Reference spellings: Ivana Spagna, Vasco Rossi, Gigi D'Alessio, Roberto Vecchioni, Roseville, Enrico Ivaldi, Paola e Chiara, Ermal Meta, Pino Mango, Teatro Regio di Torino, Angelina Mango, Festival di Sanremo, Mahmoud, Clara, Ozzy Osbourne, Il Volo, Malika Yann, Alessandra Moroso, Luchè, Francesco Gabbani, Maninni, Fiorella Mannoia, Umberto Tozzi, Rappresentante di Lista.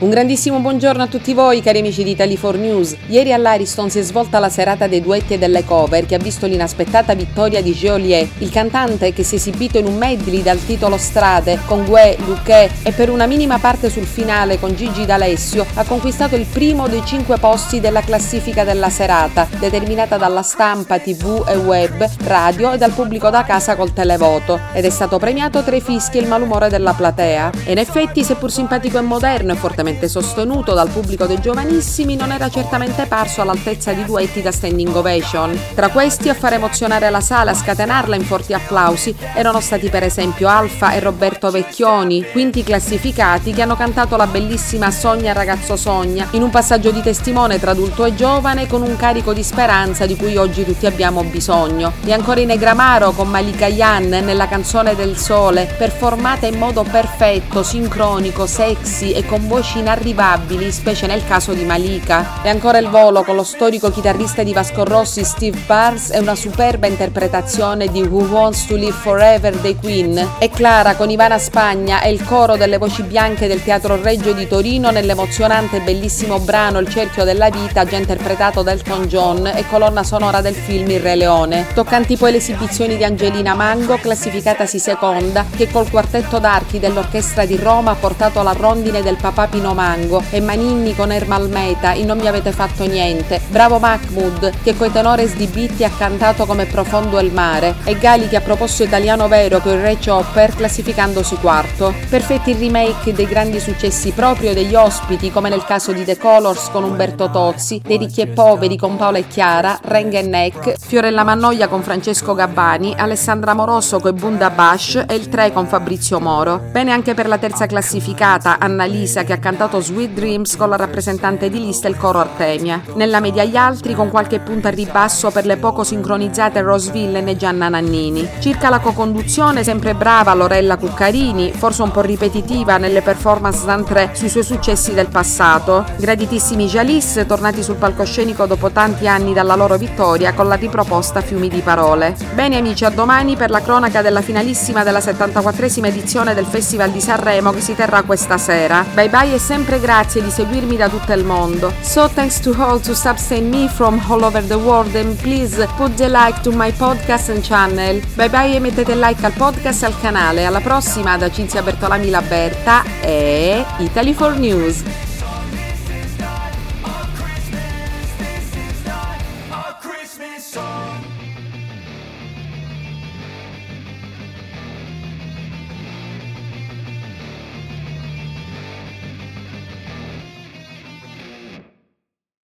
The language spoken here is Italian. Un grandissimo buongiorno a tutti voi, cari amici di Italy4 News. Ieri all'Ariston si è svolta la serata dei duetti e delle cover, che ha visto l'inaspettata vittoria di Geolier, il cantante che si è esibito in un medley dal titolo Strade con Gué, Luchè e per una minima parte sul finale con Gigi D'Alessio ha conquistato il primo dei 5 posti della classifica della serata, determinata dalla stampa, tv e web, radio e dal pubblico da casa col televoto, ed è stato premiato tra i fischi e il malumore della platea. E in effetti, seppur simpatico e moderno e fortemente sostenuto dal pubblico dei giovanissimi, non era certamente parso all'altezza di duetti da standing ovation. Tra questi a far emozionare la sala, a scatenarla in forti applausi, erano stati per esempio Alfa e Roberto Vecchioni, quinti classificati, che hanno cantato la bellissima Sogna ragazzo sogna, in un passaggio di testimone tra adulto e giovane, con un carico di speranza di cui oggi tutti abbiamo bisogno. E ancora i Negramaro con Malika Yann nella canzone del sole, performata in modo perfetto, sincronico, sexy e con voci inarrivabili, specie nel caso di Malika. E ancora Il Volo con lo storico chitarrista di Vasco Rossi Steve Bars e una superba interpretazione di Who Wants to Live Forever dei Queen, e Clara con Ivana Spagna e il coro delle voci bianche del Teatro Regio di Torino nell'emozionante e bellissimo brano Il cerchio della vita, già interpretato da Elton John e colonna sonora del film Il Re Leone. Toccanti poi le esibizioni di Angelina Mango, classificatasi seconda, che col quartetto d'archi dell'Orchestra di Roma ha portato alla rondine del papà Pino Mango, e Maninni con Ermal Meta in Non mi avete fatto niente, bravo Mahmoud che coi tenores di Bitti ha cantato Come profondo il mare, e Gali che ha proposto Italiano vero con il Ray Chopper, classificandosi quarto. Perfetti remake dei grandi successi proprio degli ospiti, come nel caso di The Colors con Umberto Tozzi, dei Ricchi e poveri con Paola e Chiara, Renga e Nek, Fiorella Mannoia con Francesco Gabbani, Alessandra Moroso con Bunda Bash e il 3 con Fabrizio Moro. Bene anche per la terza classificata, Annalisa, che ha cantato Sweet Dreams con la rappresentante di lista e il coro Artemia. Nella media gli altri, con qualche punta a ribasso per le poco sincronizzate Roseville e Gianna Nannini. Circa la co-conduzione, sempre brava Lorella Cuccarini, forse un po' ripetitiva nelle performance d'entrée sui suoi successi del passato. Graditissimi Jalis, tornati sul palcoscenico dopo tanti anni dalla loro vittoria con la riproposta Fiumi di parole. Bene amici, a domani per la cronaca della finalissima della 74esima edizione del Festival di Sanremo, che si terrà questa sera. Bye bye, e sempre grazie di seguirmi da tutto il mondo. So thanks to all to sustain me from all over the world, and please put the like to my podcast and channel. Bye bye e mettete like al podcast e al canale. Alla prossima da Cinzia Bertolami Laberta e Italy4 News.